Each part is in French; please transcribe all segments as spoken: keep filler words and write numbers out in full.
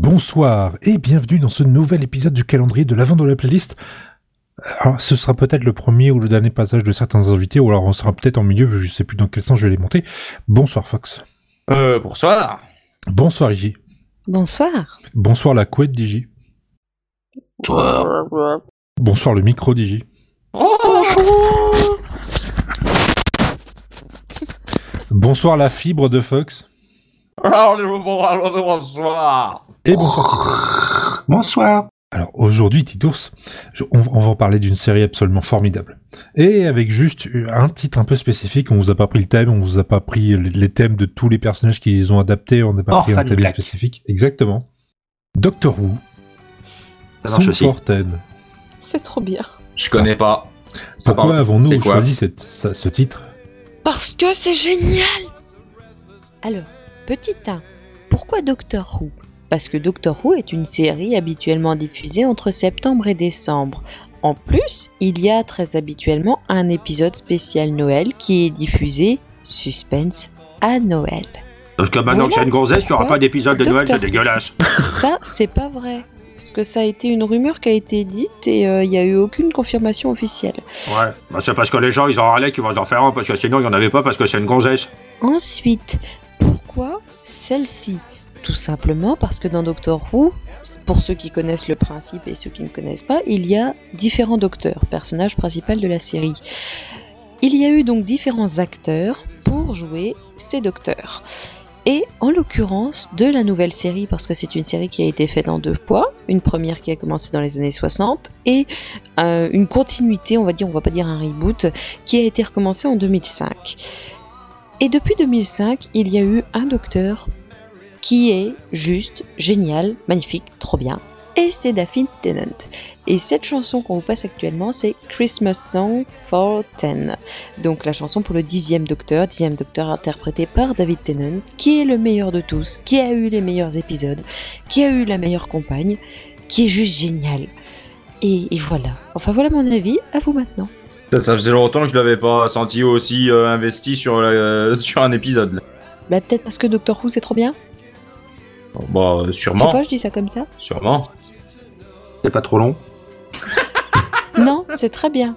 Bonsoir et bienvenue dans ce nouvel épisode du calendrier de l'avant de la playlist. Alors, ce sera peut-être le premier ou le dernier passage de certains invités, ou alors on sera peut-être en milieu, je ne sais plus dans quel sens je vais les monter. Bonsoir Fox. Euh, bonsoir. Bonsoir Iji. Bonsoir. Bonsoir la couette d'Iji. Bonsoir. Bonsoir le micro d'Iji. Bonjour. Bonsoir la fibre de Fox. Bonsoir. Et bonsoir. Bonsoir. Alors aujourd'hui, Titours, on va en parler d'une série absolument formidable. Et avec juste un titre un peu spécifique, on vous a pas pris le thème, on vous a pas pris les thèmes de tous les personnages qu'ils ont adaptés, on n'a pas pris un thème spécifique. Exactement. Doctor Who. Son fortaine. C'est trop bien. Je connais pas. Pourquoi avons-nous choisi cette, ça, ce titre ? Parce que c'est génial. Alors, petit un, pourquoi Doctor Who ? Parce que Doctor Who est une série habituellement diffusée entre septembre et décembre. En plus, il y a très habituellement un épisode spécial Noël qui est diffusé, suspense, à Noël. Parce que maintenant que c'est une gonzesse, il n'y aura pas d'épisode de Noël, c'est dégueulasse. Ça, c'est pas vrai. Parce que ça a été une rumeur qui a été dite et il euh, n'y a eu aucune confirmation officielle. Ouais, bah c'est parce que les gens, ils en râlaient qu'ils vont en faire un, parce que sinon, il n'y en avait pas parce que c'est une gonzesse. Ensuite, pourquoi celle-ci ? Tout simplement parce que dans Doctor Who, pour ceux qui connaissent le principe et ceux qui ne connaissent pas, il y a différents docteurs, personnages principaux de la série. Il y a eu donc différents acteurs pour jouer ces docteurs. Et en l'occurrence de la nouvelle série, parce que c'est une série qui a été faite en deux fois, une première qui a commencé dans les années soixante et euh, une continuité, on va dire, on va pas dire un reboot, qui a été recommencée en deux mille cinq. Et depuis deux mille cinq, il y a eu un docteur qui est juste génial, magnifique, trop bien, et c'est David Tennant. Et cette chanson qu'on vous passe actuellement, c'est Christmas Song for Ten. Donc la chanson pour le dixième docteur, dixième docteur interprété par David Tennant, qui est le meilleur de tous, qui a eu les meilleurs épisodes, qui a eu la meilleure compagne, qui est juste génial. Et, et voilà. Enfin voilà mon avis, à vous maintenant. Ça, ça faisait longtemps que je l'avais pas senti aussi euh, investi sur, euh, sur un épisode. Bah peut-être parce que Doctor Who c'est trop bien. Bah, sûrement. Je sais pas, je dis ça comme ça. Sûrement. C'est pas trop long. Non, c'est très bien.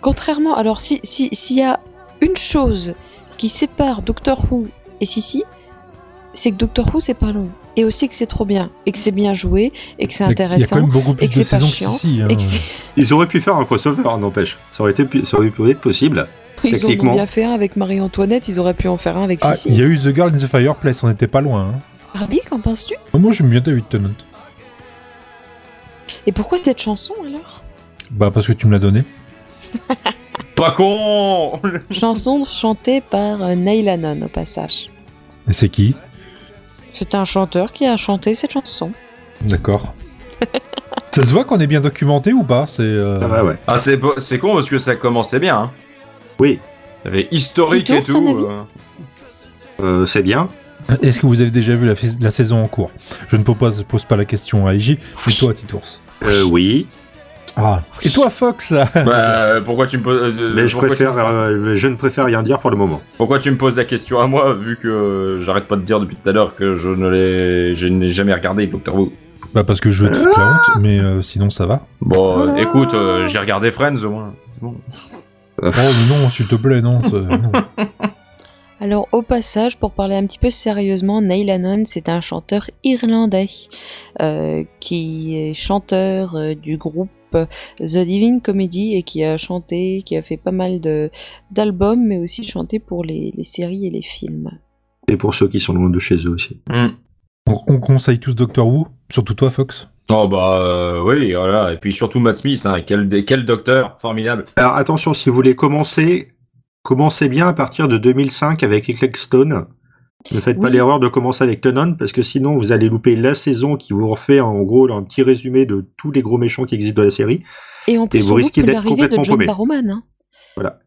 Contrairement, alors, si, si, s'il y a une chose qui sépare Doctor Who et Sissi, c'est que Doctor Who, c'est pas long. Et aussi que c'est trop bien. Et que c'est bien joué. Et que c'est intéressant. Il y a quand même beaucoup plus de saisons que Sissi. Hein. Ils auraient pu faire un crossover, n'empêche. Ça aurait été pu... ça aurait pu être possible. Ils auraient bien fait un avec Marie-Antoinette. Ils auraient pu en faire un avec Sissi. Ah, il y a eu The Girl in the Fireplace. On n'était pas loin. Hein. Rabi, qu'en penses-tu ? Moi, j'aime bien David Tennant. Et pourquoi cette chanson, alors ? Bah, parce que tu me l'as donnée. Pas con. Chanson chantée par euh, Neil Hannon, au passage. Et c'est qui ? C'est un chanteur qui a chanté cette chanson. D'accord. Ça se voit qu'on est bien documenté ou pas ? C'est, euh... ah, bah ouais. ah, c'est, c'est con, parce que ça commençait bien. Hein. Oui. Il y avait historique et tout. Euh... Euh, c'est bien. Est-ce que vous avez déjà vu la, fais- la saison en cours ? Je ne pose, pose pas la question à I J, plutôt à Titours. Euh, oui. Ah. Et toi, Fox ? Bah, pourquoi tu me poses... Euh, mais je, préfère, tu... euh, je ne préfère rien dire pour le moment. Pourquoi tu me poses la question à moi, vu que euh, j'arrête pas de dire depuis tout à l'heure que je ne l'ai je n'ai jamais regardé Doctor Who ? Bah, parce que je veux te foutre la honte, mais euh, sinon ça va. Bon, euh, écoute, euh, j'ai regardé Friends, au moins. Bon. Oh, non, s'il te plaît, non. Ça, non. Alors, au passage, pour parler un petit peu sérieusement, Neil Hannon, c'est un chanteur irlandais euh, qui est chanteur euh, du groupe The Divine Comedy et qui a chanté, qui a fait pas mal de, d'albums, mais aussi chanté pour les, les séries et les films. Et pour ceux qui sont loin de chez eux aussi. Mm. On, on conseille tous Doctor Who, surtout toi, Fox. Oh bah euh, oui, voilà, et puis surtout Matt Smith, hein, quel, quel docteur, formidable. Alors attention, si vous voulez commencer... Commencez bien à partir de deux mille cinq avec Eccleston. Ne faites oui. pas l'erreur de commencer avec Tennant, parce que sinon vous allez louper la saison qui vous refait en gros un petit résumé de tous les gros méchants qui existent dans la série. Et, en plus, et vous risquez d'être complètement paumé. Hein. Voilà.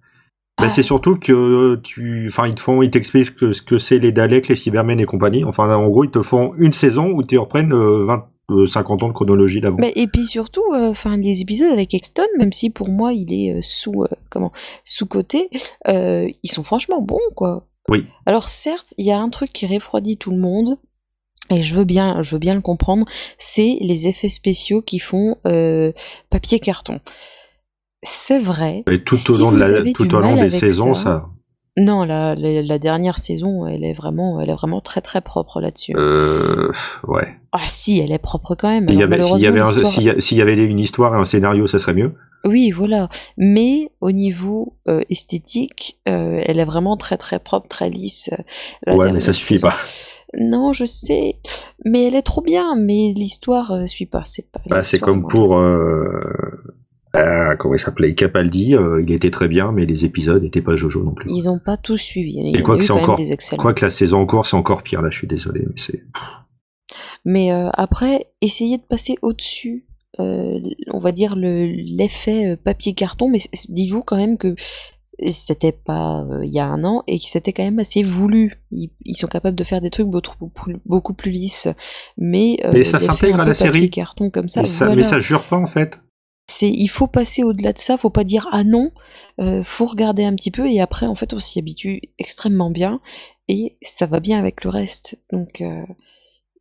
Ah. Ben, c'est surtout que tu, enfin ils te font, ils t'expliquent ce que c'est les Daleks, les Cybermen et compagnie. Enfin en gros ils te font une saison où tu reprennent vingt, cinquante ans de chronologie d'avant. Bah, et puis surtout, enfin euh, les épisodes avec Eccleston, même si pour moi il est euh, sous euh, comment sous-coté, euh, ils sont franchement bons quoi. Oui. Alors certes, il y a un truc qui refroidit tout le monde, et je veux bien, je veux bien le comprendre, c'est les effets spéciaux qui font euh, papier carton. C'est vrai. Et tout au si long de la, tout au long des saisons, ça. ça... Non, la, la, la dernière saison, elle est vraiment, elle est vraiment très très propre là-dessus. Euh, ouais. Ah si, elle est propre quand même. S'il y avait, s'il y avait, un, s'il y a, s'il y avait une histoire et un scénario, ça serait mieux. Oui, voilà. Mais au niveau euh, esthétique, euh, elle est vraiment très très propre, très lisse. La ouais, mais ça suffit saison. Pas. Non, je sais, mais elle est trop bien. Mais l'histoire euh, suit pas. C'est pas. Bah, c'est comme moi. Pour. Euh... Ah, comment il s'appelait Capaldi, euh, il était très bien, mais les épisodes n'étaient pas jojo non plus. Ils n'ont pas tous suivi. Il y et quoi que, c'est encore, quoi que la saison en cours, c'est encore pire, là, je suis désolé. Mais, c'est... mais euh, après, essayez de passer au-dessus, euh, on va dire, le, l'effet papier-carton, mais dites-vous quand même que c'était pas euh, il y a un an et que c'était quand même assez voulu. Ils, ils sont capables de faire des trucs beaucoup, beaucoup plus lisses. Mais, euh, mais ça s'intègre à la série. Comme ça, mais, ça, voilà. Mais ça jure pas, en fait. C'est, il faut passer au-delà de ça, faut pas dire ah non, euh, faut regarder un petit peu et après en fait on s'y habitue extrêmement bien et ça va bien avec le reste. Donc euh,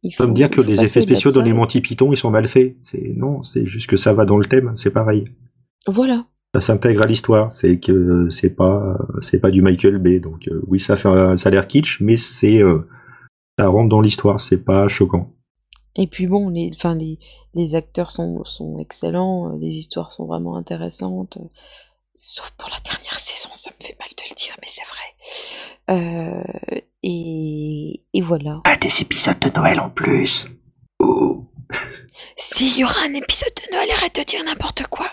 il faut me dire que les effets spéciaux dans les Monty Python ils sont mal faits. C'est non, c'est juste que ça va dans le thème, c'est pareil. Voilà. Ça s'intègre à l'histoire, c'est que c'est pas c'est pas du Michael Bay. Donc euh, oui, ça fait un, ça a l'air kitsch, mais c'est euh, ça rentre dans l'histoire, c'est pas choquant. Et puis bon, les, enfin les, les acteurs sont, sont excellents, les histoires sont vraiment intéressantes, sauf pour la dernière saison, ça me fait mal de le dire, mais c'est vrai. Euh, et, et voilà. Pas des épisodes de Noël en plus. Oh. S'il y aura un épisode de Noël, arrête de dire n'importe quoi.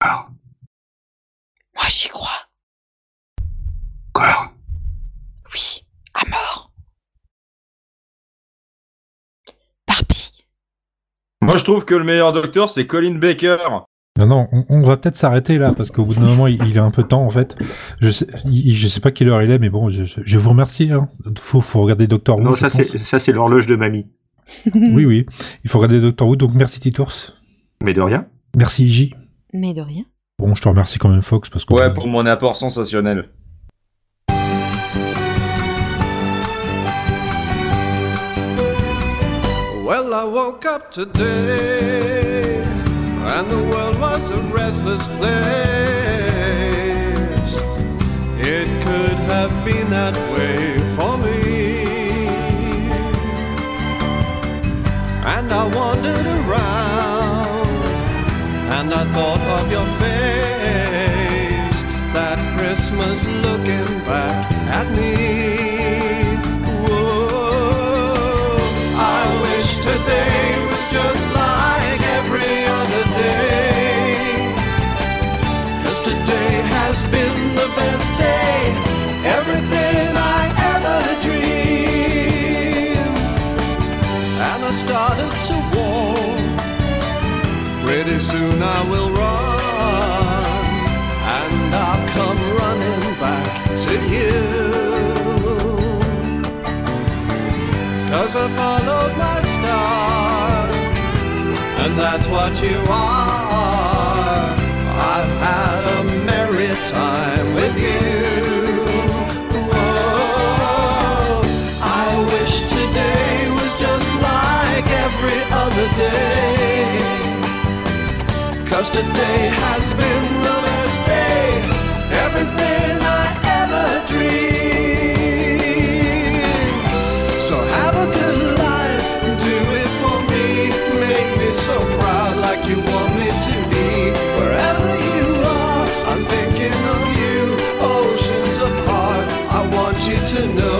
Alors. Moi j'y crois. Encore. Oui, à mort. Moi je trouve que le meilleur docteur c'est Colin Baker. Non non, on, on va peut-être s'arrêter là parce qu'au bout d'un moment il, il a un peu de temps en fait. Je sais, il, je sais pas quelle heure il est mais bon, je, je vous remercie. Hein. Faut, faut regarder Doctor Who. Non ça c'est, ça c'est l'horloge de mamie. Oui oui, il faut regarder Doctor Who donc merci Titours. Mais de rien. Merci J. Mais de rien. Bon je te remercie quand même Fox parce que. Ouais pour mon apport sensationnel. Well, I woke up today, and the world was a restless place. It could have been that way for me. And I wandered around, and I thought of your face, that Christmas looking back at me. Today was just like every other day. 'Cause today has been the best day. Everything I ever dreamed. And I started to walk. Pretty soon I will run. And I'll come running back to you. 'Cause I followed my and that's what you are. I've had a merry time with you. Whoa. I wish today was just like every other day. 'Cause today has been the best day. Everything I ever dreamed. So have a good life. So proud like you want me to be. Wherever you are, I'm thinking of you. Oceans apart, I want you to know.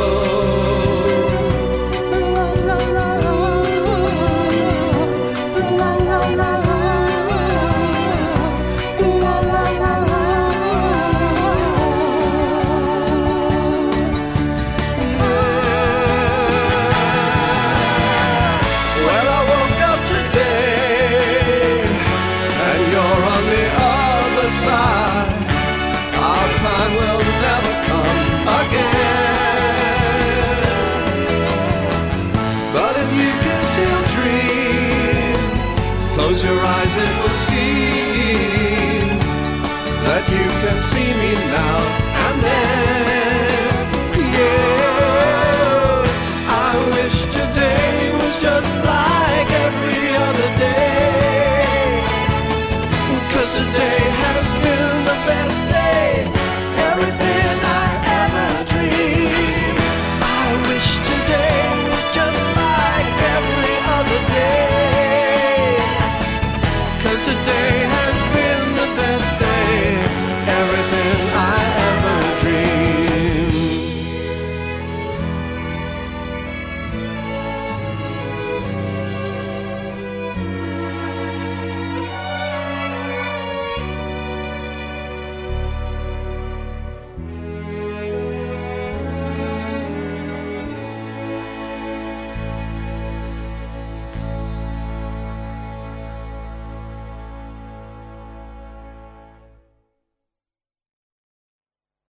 Well, I woke up today. Close your eyes and we'll see that you can see me now and then.